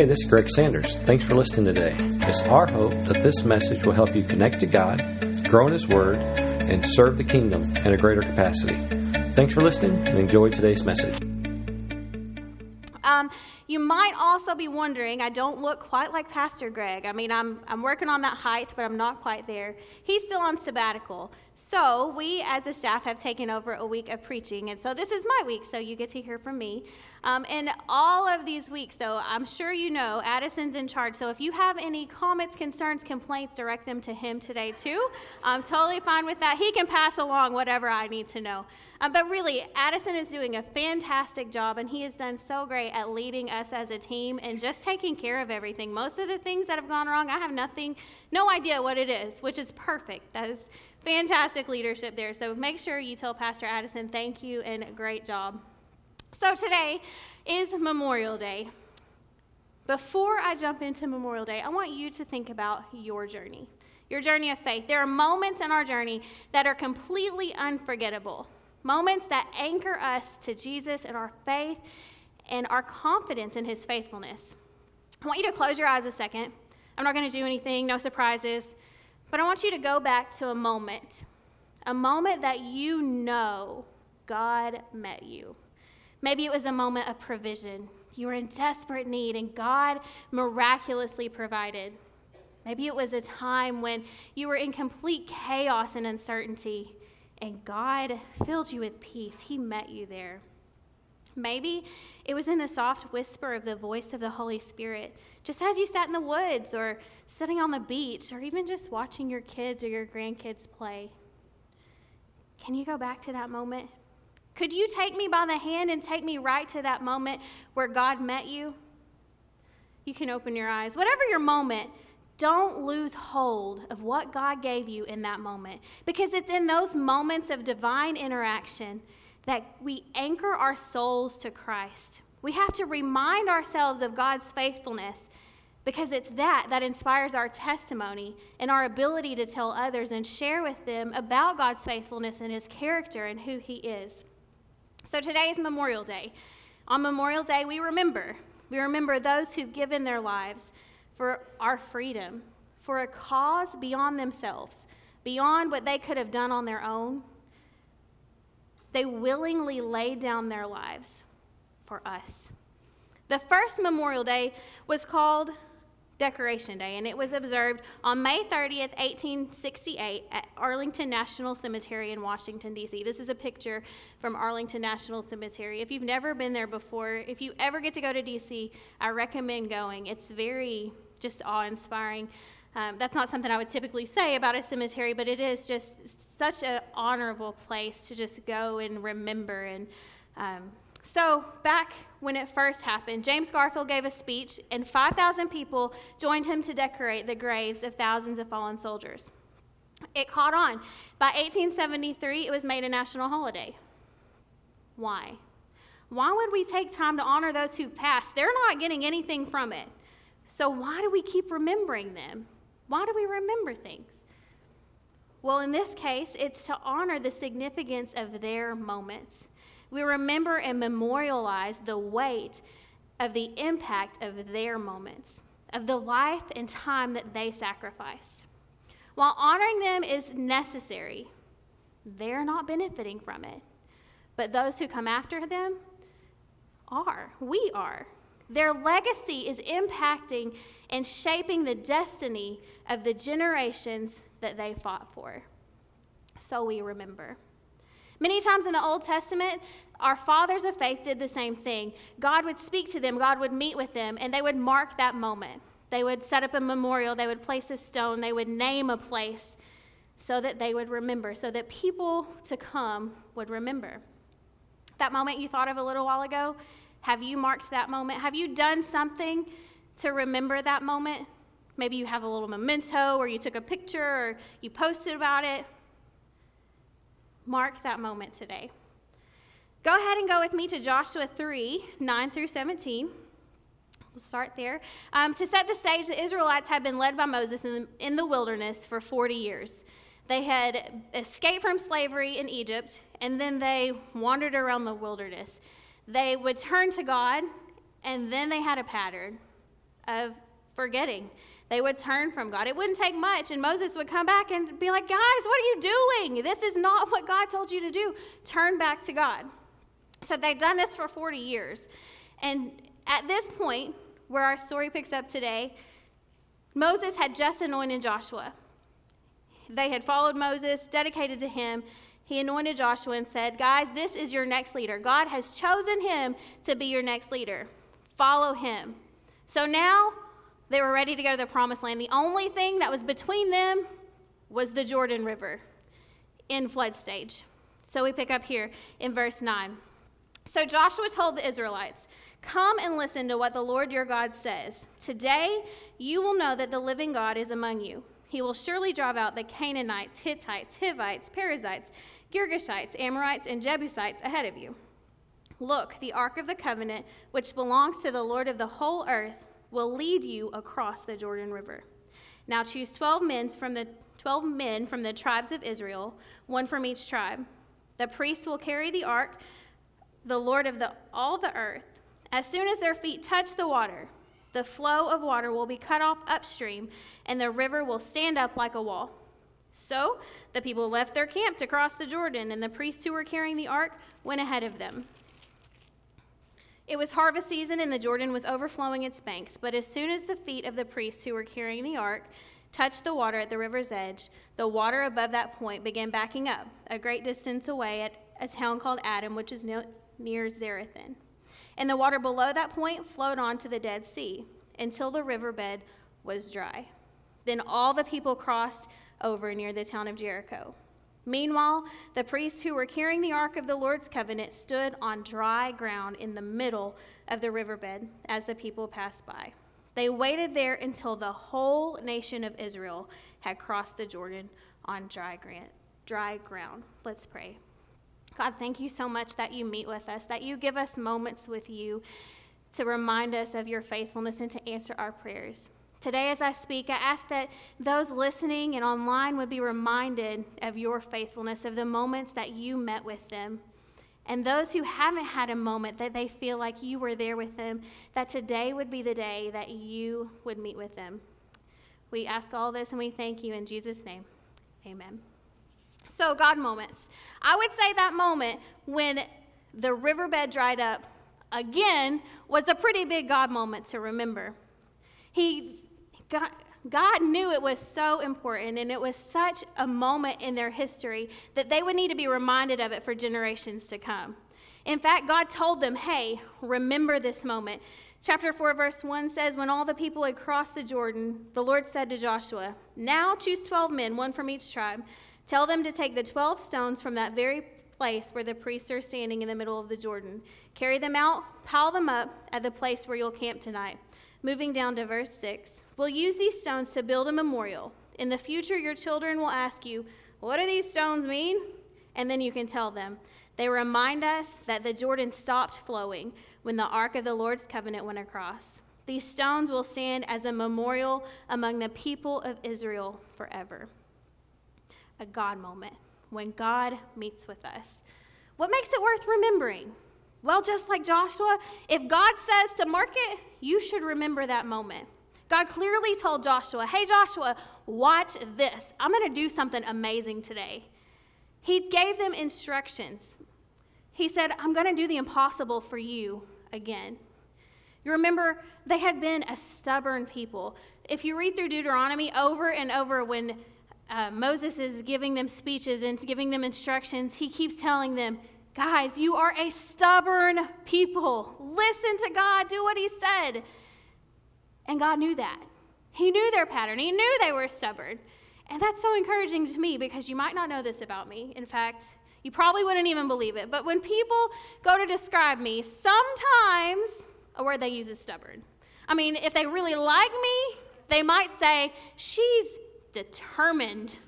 Hey, this is Greg Sanders. Thanks for listening today. It's our hope that this message will help you connect to God, grow in His Word, and serve the kingdom in a greater capacity. Thanks for listening and enjoy today's message. You might also be wondering, I don't look quite like Pastor Greg. I mean, I'm working on that height, but I'm not quite there. He's still on sabbatical. So we, as a staff, have taken over a week of preaching. And so this is my week, so you get to hear from me. And all of these weeks, though, I'm sure you know, Addison's in charge. So if you have any comments, concerns, complaints, direct them to him today, too. I'm totally fine with that. He can pass along whatever I need to know. But really, Addison is doing a fantastic job, and he has done so great at leading us as a team and just taking care of everything. Most of the things that have gone wrong, I have no idea what it is, which is perfect. That is fantastic leadership there. So make sure you tell Pastor Addison thank you and great job. So today is Memorial Day. Before I jump into Memorial Day, I want you to think about your journey of faith. There are moments in our journey that are completely unforgettable, moments that anchor us to Jesus and our faith and our confidence in His faithfulness. I want you to close your eyes a second. I'm not going to do anything, no surprises, but I want you to go back to a moment that you know God met you. Maybe it was a moment of provision. You were in desperate need, and God miraculously provided. Maybe it was a time when you were in complete chaos and uncertainty, and God filled you with peace. He met you there. Maybe it was in the soft whisper of the voice of the Holy Spirit, just as you sat in the woods or sitting on the beach or even just watching your kids or your grandkids play. Can you go back to that moment? Could you take me by the hand and take me right to that moment where God met you? You can open your eyes. Whatever your moment, don't lose hold of what God gave you in that moment, because it's in those moments of divine interaction that we anchor our souls to Christ. We have to remind ourselves of God's faithfulness, because it's that inspires our testimony and our ability to tell others and share with them about God's faithfulness and His character and who He is. So today is Memorial Day. On Memorial Day, we remember those who've given their lives for our freedom, for a cause beyond themselves, beyond what they could have done on their own. They willingly laid down their lives for us. The first Memorial Day was called Decoration Day, and it was observed on May 30th, 1868 at Arlington National Cemetery in Washington, D.C. This is a picture from Arlington National Cemetery. If you've never been there before, if you ever get to go to D.C., I recommend going. It's very just awe-inspiring. That's not something I would typically say about a cemetery, but it is just such an honorable place to just go and remember. And so back when it first happened, James Garfield gave a speech, and 5,000 people joined him to decorate the graves of thousands of fallen soldiers. It caught on. By 1873, it was made a national holiday. Why? Why would we take time to honor those who passed? They're not getting anything from it. So why do we keep remembering them? Why do we remember things? Well, in this case, it's to honor the significance of their moments. We remember and memorialize the weight of the impact of their moments, of the life and time that they sacrificed. While honoring them is necessary, they're not benefiting from it. But those who come after them are. We are. Their legacy is impacting and shaping the destiny of the generations that they fought for. So we remember. Many times in the Old Testament, our fathers of faith did the same thing. God would speak to them, God would meet with them, and they would mark that moment. They would set up a memorial, they would place a stone, they would name a place so that they would remember, so that people to come would remember. That moment you thought of a little while ago, have you marked that moment? Have you done something to remember that moment? Maybe you have a little memento, or you took a picture, or you posted about it. Mark that moment today. Go ahead and go with me to Joshua 3, 9 through 17. We'll start there. To set the stage, the Israelites had been led by Moses in the wilderness for 40 years. They had escaped from slavery in Egypt, and then they wandered around the wilderness. They would turn to God, and then they had a pattern. of forgetting. They would turn from God. It wouldn't take much, and Moses would come back and be like, guys, what are you doing? This is not what God told you to do. Turn back to God. So they've done this for 40 years. And at this point, where our story picks up today, Moses had just anointed Joshua. They had followed Moses, dedicated to him. He anointed Joshua and said, guys, this is your next leader. God has chosen him to be your next leader. Follow him. So now they were ready to go to the promised land. The only thing that was between them was the Jordan River in flood stage. So we pick up here in verse 9. So Joshua told the Israelites, come and listen to what the Lord your God says. Today you will know that the living God is among you. He will surely drive out the Canaanites, Hittites, Hivites, Perizzites, Girgashites, Amorites, and Jebusites ahead of you. Look, the Ark of the Covenant, which belongs to the Lord of the whole earth, will lead you across the Jordan River. Now choose 12 men from the tribes of Israel, one from each tribe. The priests will carry the Ark, the Lord of all the earth. As soon as their feet touch the water, the flow of water will be cut off upstream, and the river will stand up like a wall. So the people left their camp to cross the Jordan, and the priests who were carrying the ark went ahead of them. It was harvest season, and the Jordan was overflowing its banks. But as soon as the feet of the priests who were carrying the ark touched the water at the river's edge, the water above that point began backing up, a great distance away at a town called Adam, which is near Zarethan. And the water below that point flowed on to the Dead Sea until the riverbed was dry. Then all the people crossed over near the town of Jericho. Meanwhile, the priests who were carrying the Ark of the Lord's Covenant stood on dry ground in the middle of the riverbed as the people passed by. They waited there until the whole nation of Israel had crossed the Jordan on dry ground. Let's pray. God, thank you so much that you meet with us, that you give us moments with you to remind us of your faithfulness and to answer our prayers. Today as I speak, I ask that those listening and online would be reminded of your faithfulness, of the moments that you met with them. And those who haven't had a moment that they feel like you were there with them, that today would be the day that you would meet with them. We ask all this and we thank you in Jesus' name. Amen. So God moments. I would say that moment when the riverbed dried up again was a pretty big God moment to remember. God knew it was so important, and it was such a moment in their history that they would need to be reminded of it for generations to come. In fact, God told them, hey, remember this moment. Chapter 4, verse 1 says, when all the people had crossed the Jordan, the Lord said to Joshua, now choose 12 men, one from each tribe. Tell them to take the 12 stones from that very place where the priests are standing in the middle of the Jordan. Carry them out, pile them up at the place where you'll camp tonight. Moving down to verse 6. We'll use these stones to build a memorial. In the future, your children will ask you, what do these stones mean? And then you can tell them. They remind us that the Jordan stopped flowing when the Ark of the Lord's Covenant went across. These stones will stand as a memorial among the people of Israel forever. A God moment, when God meets with us. What makes it worth remembering? Well, just like Joshua, if God says to mark it, you should remember that moment. God clearly told Joshua, hey, Joshua, watch this. I'm going to do something amazing today. He gave them instructions. He said, I'm going to do the impossible for you again. You remember, they had been a stubborn people. If you read through Deuteronomy over and over when Moses is giving them speeches and giving them instructions, he keeps telling them, guys, you are a stubborn people. Listen to God. Do what he said. And God knew that. He knew their pattern. He knew they were stubborn. And that's so encouraging to me, because you might not know this about me. In fact, you probably wouldn't even believe it. But when people go to describe me, sometimes a word they use is stubborn. I mean, if they really like me, they might say, she's determined.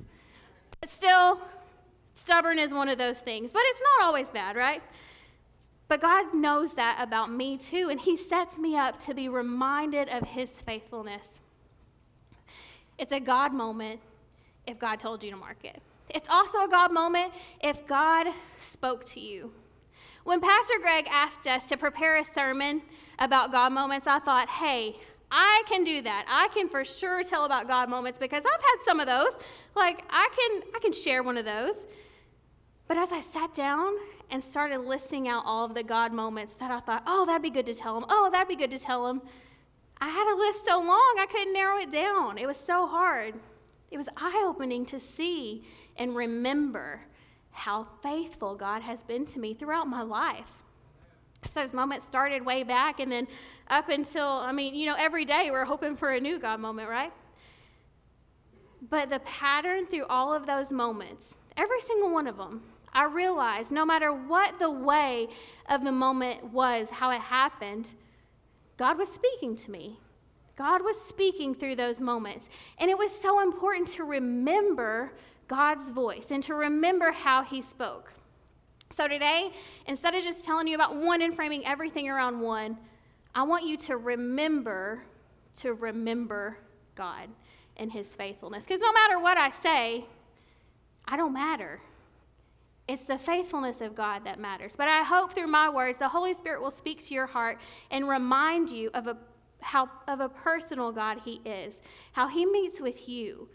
But still, stubborn is one of those things. But it's not always bad, right? But God knows that about me too, and he sets me up to be reminded of his faithfulness. It's a God moment if God told you to mark it. It's also a God moment if God spoke to you. When Pastor Greg asked us to prepare a sermon about God moments, I thought, hey, I can do that. I can for sure tell about God moments because I've had some of those. Like, I can share one of those. But as I sat down and started listing out all of the God moments that I thought, oh, that'd be good to tell him. Oh, that'd be good to tell him. I had a list so long I couldn't narrow it down. It was so hard. It was eye-opening to see and remember how faithful God has been to me throughout my life. So those moments started way back and then up until, every day we're hoping for a new God moment, right? But the pattern through all of those moments, every single one of them, I realized no matter what the way of the moment was, how it happened, God was speaking to me. God was speaking through those moments. And it was so important to remember God's voice and to remember how he spoke. So today, instead of just telling you about one and framing everything around one, I want you to remember God and his faithfulness. Because no matter what I say, I don't matter. It's the faithfulness of God that matters. But I hope through my words, the Holy Spirit will speak to your heart and remind you of a personal God he is, how he meets with you.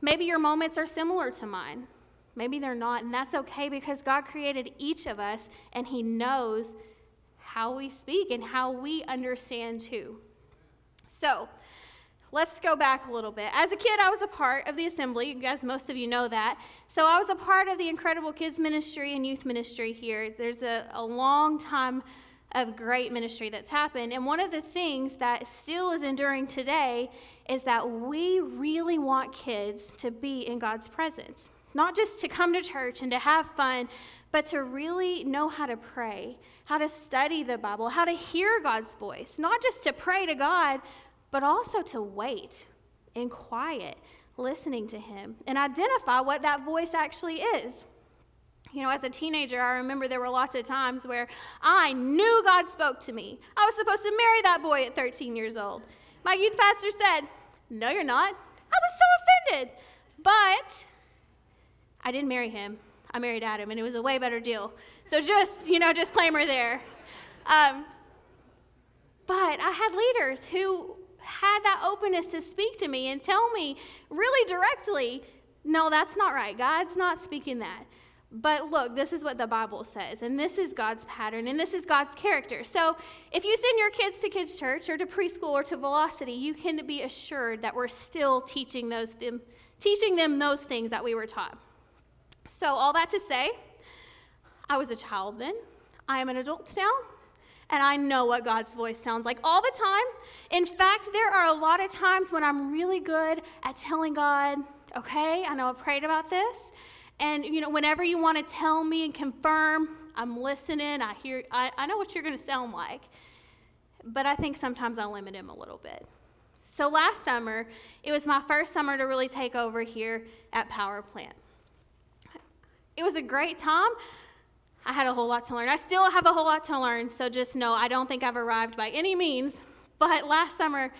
Maybe your moments are similar to mine. Maybe they're not, and that's okay because God created each of us, and he knows how we speak and how we understand too. So let's go back a little bit. As a kid, I was a part of the assembly. You guys, most of you know that. So I was a part of the incredible kids ministry and youth ministry here. There's a long time of great ministry that's happened. And one of the things that still is enduring today is that we really want kids to be in God's presence. Not just to come to church and to have fun, but to really know how to pray, how to study the Bible, how to hear God's voice. Not just to pray to God, but also to wait in quiet, listening to him, and identify what that voice actually is. You know, as a teenager, I remember there were lots of times where I knew God spoke to me. I was supposed to marry that boy at 13 years old. My youth pastor said, "No, you're not." I was so offended, but I didn't marry him. I married Adam, and it was a way better deal. So disclaimer there. But I had leaders who had that openness to speak to me and tell me really directly, no, that's not right. God's not speaking that. But look, this is what the Bible says, and this is God's pattern, and this is God's character. So if you send your kids to kids' church or to preschool or to Velocity, you can be assured that we're still teaching them those things that we were taught. So all that to say, I was a child then, I am an adult now, and I know what God's voice sounds like all the time. In fact, there are a lot of times when I'm really good at telling God, okay, I know I prayed about this, and whenever you want to tell me and confirm, I'm listening, I know what you're going to sound like, but I think sometimes I limit him a little bit. So last summer, it was my first summer to really take over here at Power Plant. It was a great time. I had a whole lot to learn. I still have a whole lot to learn, so just know I don't think I've arrived by any means. But last summer,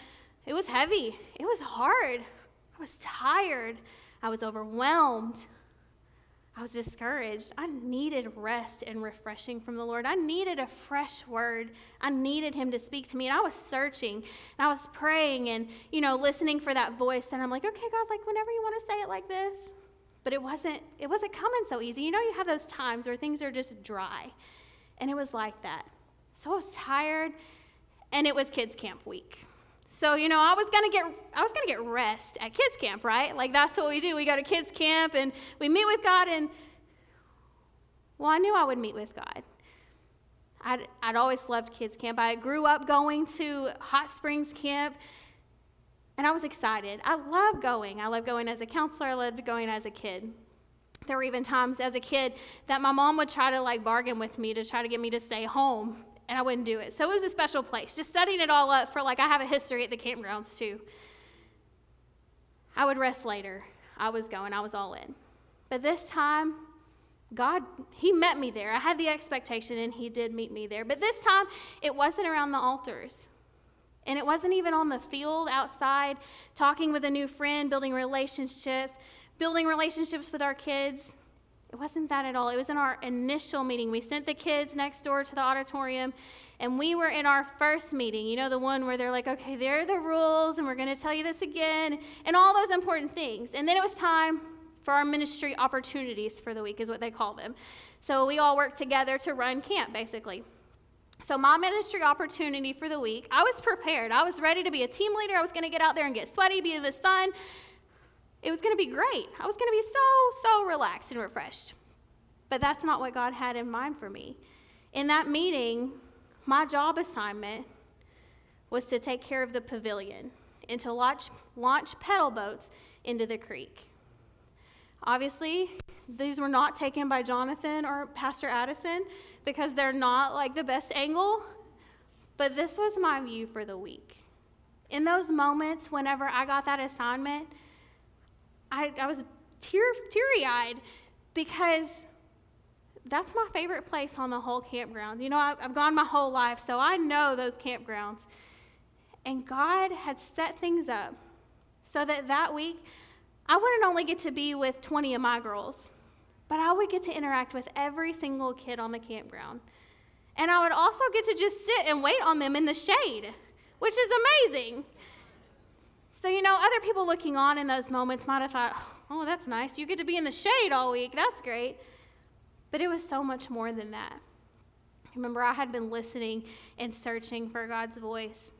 it was heavy. It was hard. I was tired. I was overwhelmed. I was discouraged. I needed rest and refreshing from the Lord. I needed a fresh word. I needed him to speak to me, and I was searching, and I was praying and, listening for that voice, and I'm like, okay, God, like, whenever you want to say it like this. But it wasn't coming so easy. You have those times where things are just dry, and it was like that. So I was tired, and it was kids camp week. So I was gonna get rest at kids camp, right? Like that's what we do. We go to kids camp and we meet with God. And well, I knew I would meet with God. I'd always loved kids camp. I grew up going to Hot Springs Camp. And I was excited. I love going. I love going as a counselor. I loved going as a kid. There were even times as a kid that my mom would try to bargain with me to try to get me to stay home, and I wouldn't do it. So it was a special place. Just setting it all up for I have a history at the campgrounds too. I would rest later. I was going. I was all in. But this time, God, he met me there. I had the expectation, and he did meet me there. But this time, it wasn't around the altars. And it wasn't even on the field outside, talking with a new friend, building relationships with our kids. It wasn't that at all. It was in our initial meeting. We sent the kids next door to the auditorium, And we were in our first meeting, you know, the one where they're like, okay, there are the rules, and we're going to tell you this again, and all those important things. And then it was time for our ministry opportunities for the week is what they call them. So we all worked together to run camp, basically. So my ministry opportunity for the week, I was prepared. I was ready to be a team leader. I was going to get out there and get sweaty, be in the sun. It was going to be great. I was going to be so relaxed and refreshed. But that's not what God had in mind for me. In that meeting, my job assignment was to take care of the pavilion and to launch pedal boats into the creek. Obviously, these were not taken by Jonathan or Pastor Addison because they're not like the best angle, but this was my view for the week. In those moments, whenever I got that assignment, I was teary-eyed because that's my favorite place on the whole campground. You know, I've gone my whole life, so I know those campgrounds. And God had set things up so that that week, I wouldn't only get to be with 20 of my girls, but I would get to interact with every single kid on the campground. And I would also get to just sit and wait on them in the shade, which is amazing. So, you know, other people looking on in those moments might have thought, oh, that's nice. You get to be in the shade all week. That's great. But it was so much more than that. Remember, I had been listening and searching for God's voice.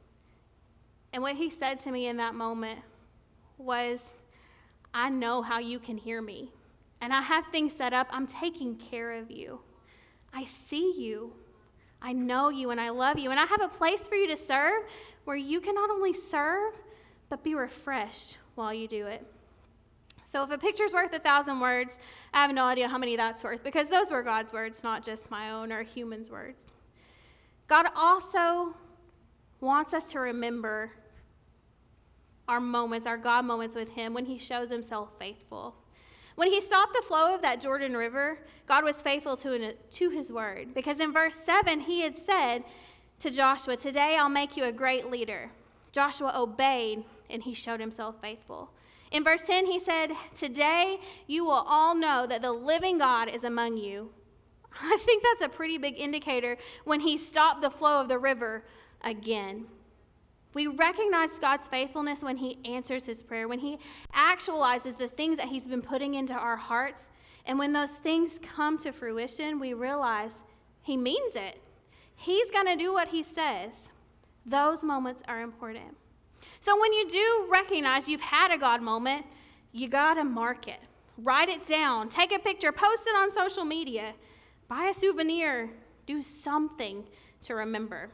And what he said to me in that moment was, I know how you can hear me. And I have things set up. I'm taking care of you. I see you. I know you, and I love you. And I have a place for you to serve where you can not only serve, but be refreshed while you do it. So if a picture's worth 1,000 words, I have no idea how many that's worth, because those were God's words, not just my own or humans' words. God also wants us to remember our moments, our God moments with him when he shows himself faithful. When he stopped the flow of that Jordan River, God was faithful to his word, because in verse 7, he had said to Joshua, today I'll make you a great leader. Joshua obeyed, and he showed himself faithful. In verse 10, he said, today you will all know that the living God is among you. I think that's a pretty big indicator when he stopped the flow of the river again. We recognize God's faithfulness when he answers his prayer, when he actualizes the things that he's been putting into our hearts. And when those things come to fruition, we realize he means it. He's going to do what he says. Those moments are important. So when you do recognize you've had a God moment, you got to mark it. Write it down. Take a picture. Post it on social media. Buy a souvenir. Do something to remember.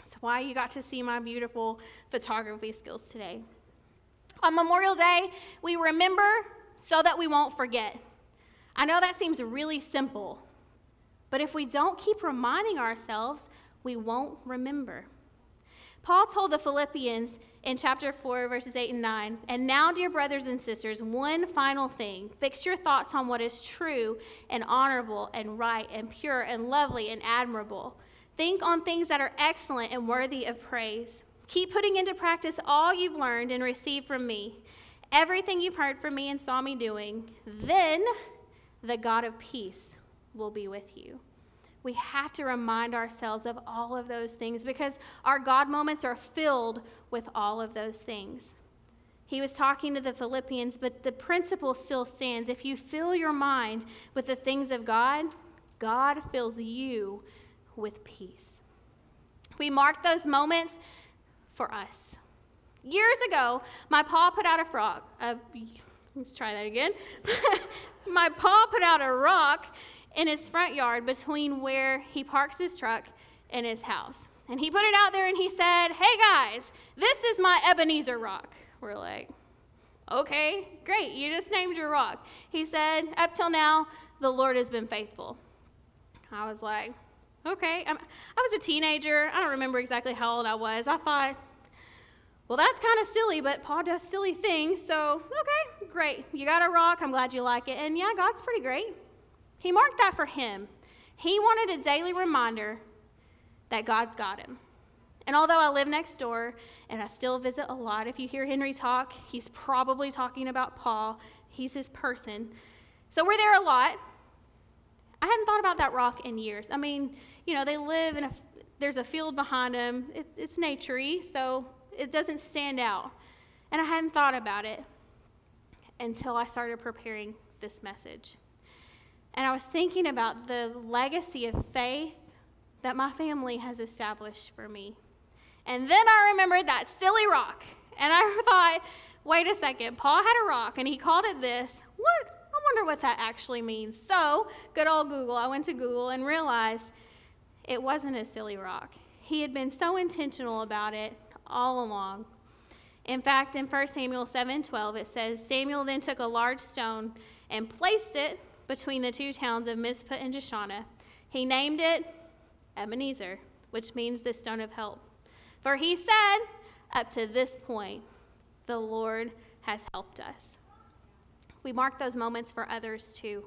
That's why you got to see my beautiful photography skills today. On Memorial Day, we remember so that we won't forget. I know that seems really simple, but if we don't keep reminding ourselves, we won't remember. Paul told the Philippians in chapter 4, verses 8 and 9, and now, dear brothers and sisters, one final thing. Fix your thoughts on what is true and honorable and right and pure and lovely and admirable. Think on things that are excellent and worthy of praise. Keep putting into practice all you've learned and received from me, everything you've heard from me and saw me doing. Then the God of peace will be with you. We have to remind ourselves of all of those things because our God moments are filled with all of those things. He was talking to the Philippians, but the principle still stands. If you fill your mind with the things of God, God fills you with peace. We mark those moments for us. Years ago, my pa put out my pa put out a rock in his front yard between where he parks his truck and his house. And he put it out there and he said, hey guys, this is my Ebenezer rock. We're like, okay, great, you just named your rock. He said, up till now, the Lord has been faithful. I was like, okay. I was a teenager. I don't remember exactly how old I was. I thought, well, that's kind of silly, but Paul does silly things, so okay, great. You got a rock, I'm glad you like it. And yeah, God's pretty great. He marked that for him. He wanted a daily reminder that God's got him. And although I live next door and I still visit a lot, if you hear Henry talk, he's probably talking about Paul. He's his person. So we're there a lot. I hadn't thought about that rock in years. I mean, you know, they live in a, There's a field behind them. It's nature-y, so it doesn't stand out. And I hadn't thought about it until I started preparing this message. And I was thinking about the legacy of faith that my family has established for me. And then I remembered that silly rock. And I thought, wait a second, Paul had a rock and he called it this. What? I wonder what that actually means. So, good old Google. I went to Google and realized it wasn't a silly rock. He had been so intentional about it all along. In fact, in 1 Samuel 7:12, it says, Samuel then took a large stone and placed it between the two towns of Mizpah and Jeshanah. He named it Ebenezer, which means the stone of help. For he said, up to this point, the Lord has helped us. We mark those moments for others too.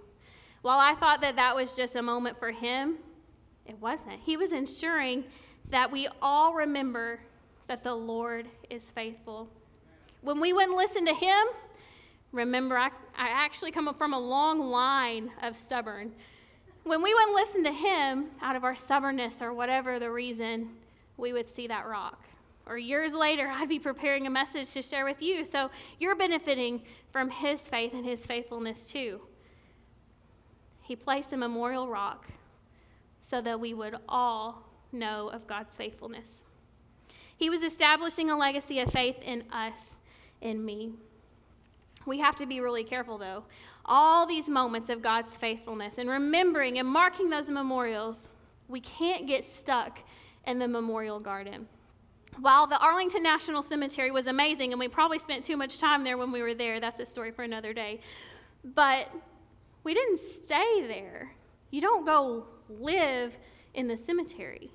While I thought that that was just a moment for him, it wasn't. He was ensuring that we all remember that the Lord is faithful. When we wouldn't listen to him, remember, I actually come from a long line of stubborn. When we wouldn't listen to him, out of our stubbornness or whatever the reason, we would see that rock. Or years later, I'd be preparing a message to share with you. So you're benefiting from his faith and his faithfulness too. He placed a memorial rock so that we would all know of God's faithfulness. He was establishing a legacy of faith in us, in me. We have to be really careful, though. All these moments of God's faithfulness and remembering and marking those memorials, we can't get stuck in the memorial garden. While the Arlington National Cemetery was amazing, and we probably spent too much time there when we were there, that's a story for another day, but we didn't stay there. You don't go live in the cemetery.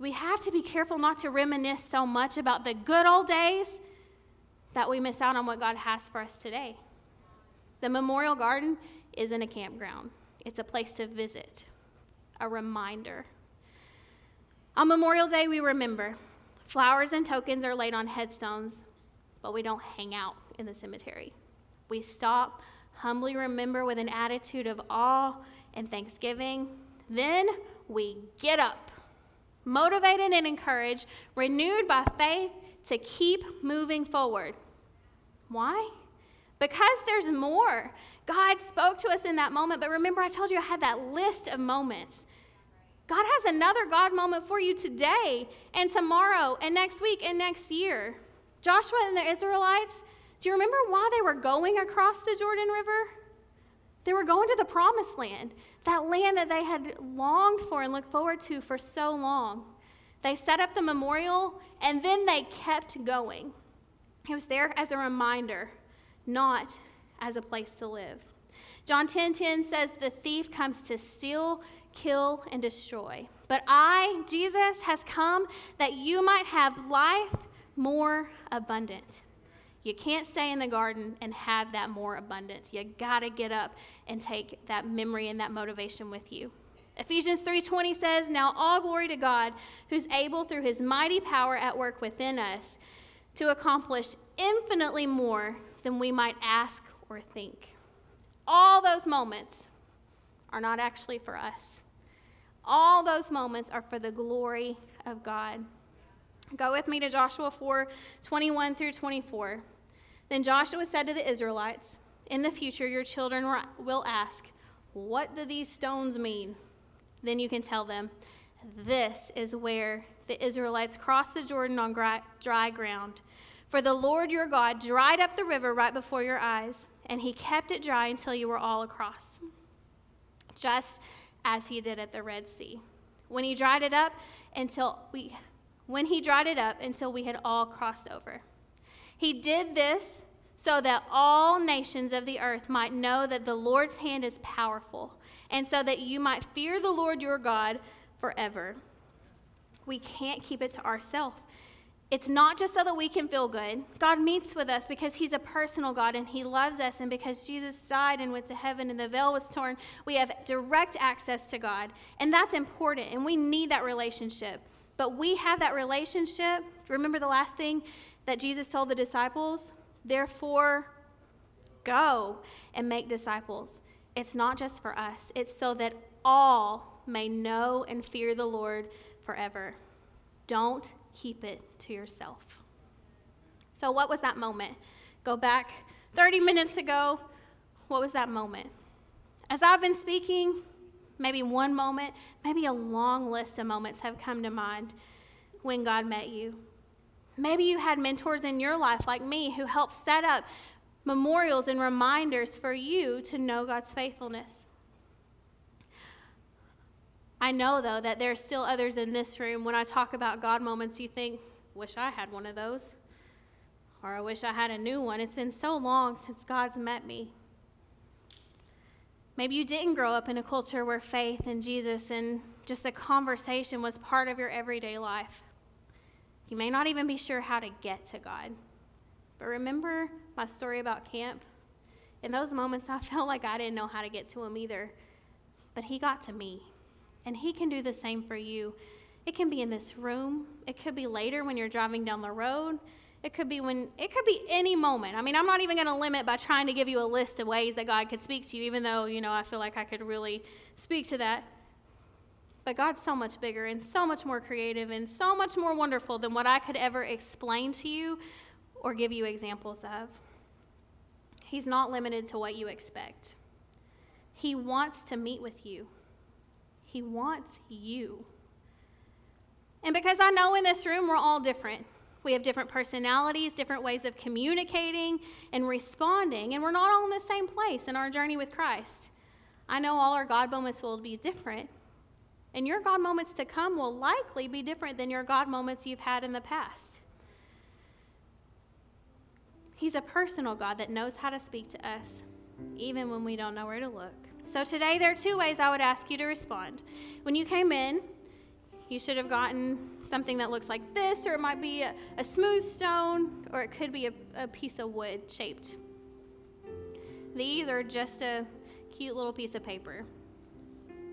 We have to be careful not to reminisce so much about the good old days that we miss out on what God has for us today. The memorial garden isn't a campground. It's a place to visit, a reminder. On Memorial Day, we remember. Flowers and tokens are laid on headstones, but we don't hang out in the cemetery. We stop, humbly remember with an attitude of awe and thanksgiving. Then we get up, motivated and encouraged, renewed by faith to keep moving forward. Why? Because there's more. God spoke to us in that moment, but remember I told you I had that list of moments. God has another God moment for you today and tomorrow and next week and next year. Joshua and the Israelites, do you remember why they were going across the Jordan River? They were going to the Promised Land that they had longed for and looked forward to for so long. They set up the memorial, and then they kept going. It was there as a reminder, not as a place to live. John 10:10 says, the thief comes to steal, kill, and destroy. But I, Jesus, has come that you might have life more abundant. You can't stay in the garden and have that more abundance. You got to get up and take that memory and that motivation with you. Ephesians 3:20 says, now all glory to God, who's able through his mighty power at work within us to accomplish infinitely more than we might ask or think. All those moments are not actually for us. All those moments are for the glory of God. Go with me to Joshua 4:21 through 24. Then Joshua said to the Israelites, in the future your children will ask, what do these stones mean? Then you can tell them, this is where the Israelites crossed the Jordan on dry ground. For the Lord your God dried up the river right before your eyes, and he kept it dry until you were all across, just as he did at the Red Sea. When he dried it up until we had all crossed over. He did this so that all nations of the earth might know that the Lord's hand is powerful, and so that you might fear the Lord your God forever. We can't keep it to ourselves. It's not just so that we can feel good. God meets with us because he's a personal God and he loves us, and because Jesus died and went to heaven and the veil was torn, we have direct access to God, and that's important, and we need that relationship. But we have that relationship. Remember the last thing that Jesus told the disciples? Therefore, go and make disciples. It's not just for us. It's so that all may know and fear the Lord forever. Don't keep it to yourself. So what was that moment? Go back 30 minutes ago. What was that moment? As I've been speaking, maybe one moment, maybe a long list of moments have come to mind when God met you. Maybe you had mentors in your life like me who helped set up memorials and reminders for you to know God's faithfulness. I know, though, that there are still others in this room. When I talk about God moments, you think, wish I had one of those, or I wish I had a new one. It's been so long since God's met me. Maybe you didn't grow up in a culture where faith and Jesus and just the conversation was part of your everyday life. You may not even be sure how to get to God. But remember my story about camp? In those moments, I felt like I didn't know how to get to him either. But he got to me. And he can do the same for you. It can be in this room. It could be later when you're driving down the road. It could be any moment. I mean, I'm not even going to limit by trying to give you a list of ways that God could speak to you, even though, you know, I feel like I could really speak to that. But God's so much bigger and so much more creative and so much more wonderful than what I could ever explain to you or give you examples of. He's not limited to what you expect. He wants to meet with you. He wants you. And because I know in this room we're all different. We have different personalities, different ways of communicating and responding, and we're not all in the same place in our journey with Christ. I know all our God moments will be different, and your God moments to come will likely be different than your God moments you've had in the past. He's a personal God that knows how to speak to us, even when we don't know where to look. So today there are two ways I would ask you to respond. When you came in, you should have gotten something that looks like this, or it might be a smooth stone, or it could be a piece of wood shaped. These are just a cute little piece of paper.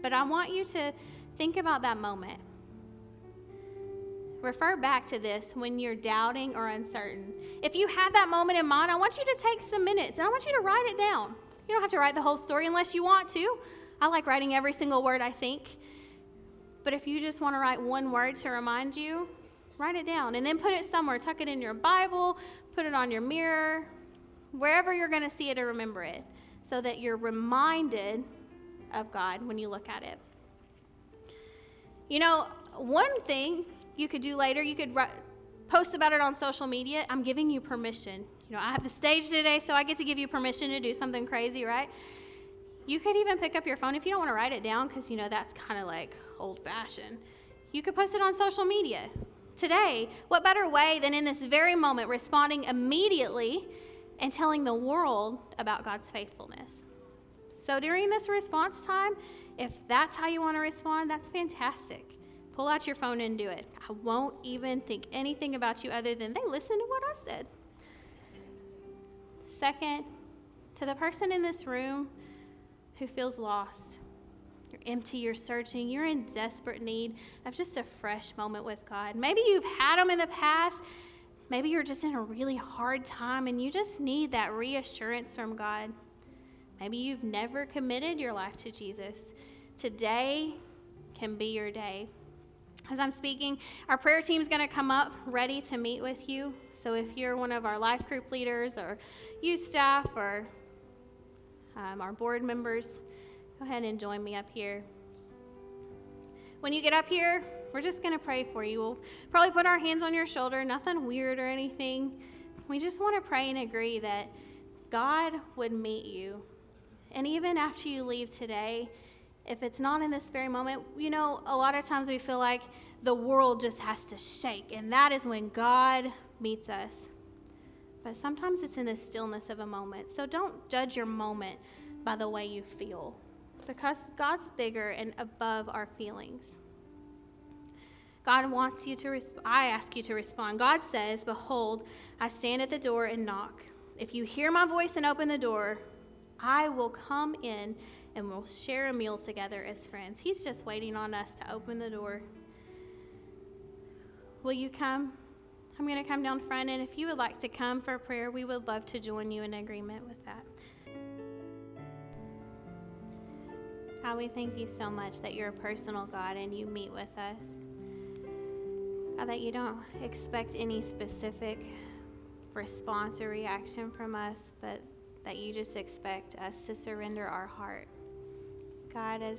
But I want you to think about that moment. Refer back to this when you're doubting or uncertain. If you have that moment in mind, I want you to take some minutes, and I want you to write it down. You don't have to write the whole story unless you want to. I like writing every single word I think. But if you just want to write one word to remind you, write it down and then put it somewhere. Tuck it in your Bible, put it on your mirror, wherever you're going to see it or remember it, so that you're reminded of God when you look at it. You know, one thing you could do later, you could post about it on social media. I'm giving you permission. You know, I have the stage today, so I get to give you permission to do something crazy, right? You could even pick up your phone if you don't want to write it down because, you know, that's kind of like old-fashioned. You could post it on social media. Today, what better way than in this very moment responding immediately and telling the world about God's faithfulness? So during this response time, if that's how you want to respond, that's fantastic. Pull out your phone and do it. I won't even think anything about you other than they listened to what I said. Second, to the person in this room who feels lost, you're empty, you're searching, you're in desperate need of just a fresh moment with God. Maybe you've had them in the past. Maybe you're just in a really hard time and you just need that reassurance from God. Maybe you've never committed your life to Jesus. Today can be your day. As I'm speaking, our prayer team's going to come up ready to meet with you. So if you're one of our life group leaders or youth staff or our board members, go ahead and join me up here. When you get up here, we're just going to pray for you. We'll probably put our hands on your shoulder, nothing weird or anything. We just want to pray and agree that God would meet you. And even after you leave today, if it's not in this very moment, you know, a lot of times we feel like the world just has to shake, and that is when God meets us. But sometimes it's in the stillness of a moment. So don't judge your moment by the way you feel, because God's bigger and above our feelings. God wants you to I ask you to respond. God says, "Behold, I stand at the door and knock. If you hear my voice and open the door, I will come in and we'll share a meal together as friends." He's just waiting on us to open the door. Will you come? I'm going to come down front, and if you would like to come for prayer, we would love to join you in agreement with that. God, we thank you so much that you're a personal God and you meet with us. God, that you don't expect any specific response or reaction from us, but that you just expect us to surrender our heart. God, as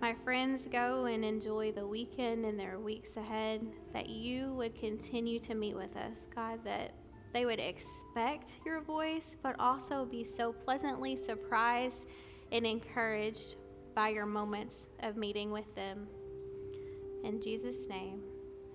my friends go and enjoy the weekend and their weeks ahead, that you would continue to meet with us. God, that they would expect your voice, but also be so pleasantly surprised and encouraged by your moments of meeting with them. In Jesus' name,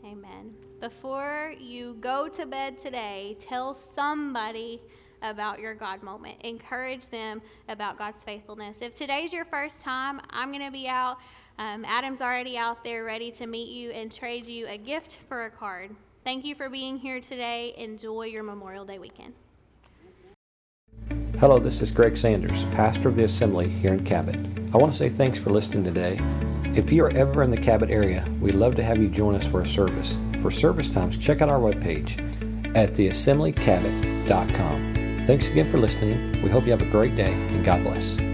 amen. Before you go to bed today, tell somebody about your God moment. Encourage them about God's faithfulness. If today's your first time, I'm going to be out. Adam's already out there ready to meet you and trade you a gift for a card. Thank you for being here today. Enjoy your Memorial Day weekend. Hello, this is Greg Sanders, pastor of the Assembly here in Cabot. I want to say thanks for listening today. If you are ever in the Cabot area, we'd love to have you join us for a service. For service times, check out our webpage at theassemblycabot.com. Thanks again for listening. We hope you have a great day, and God bless.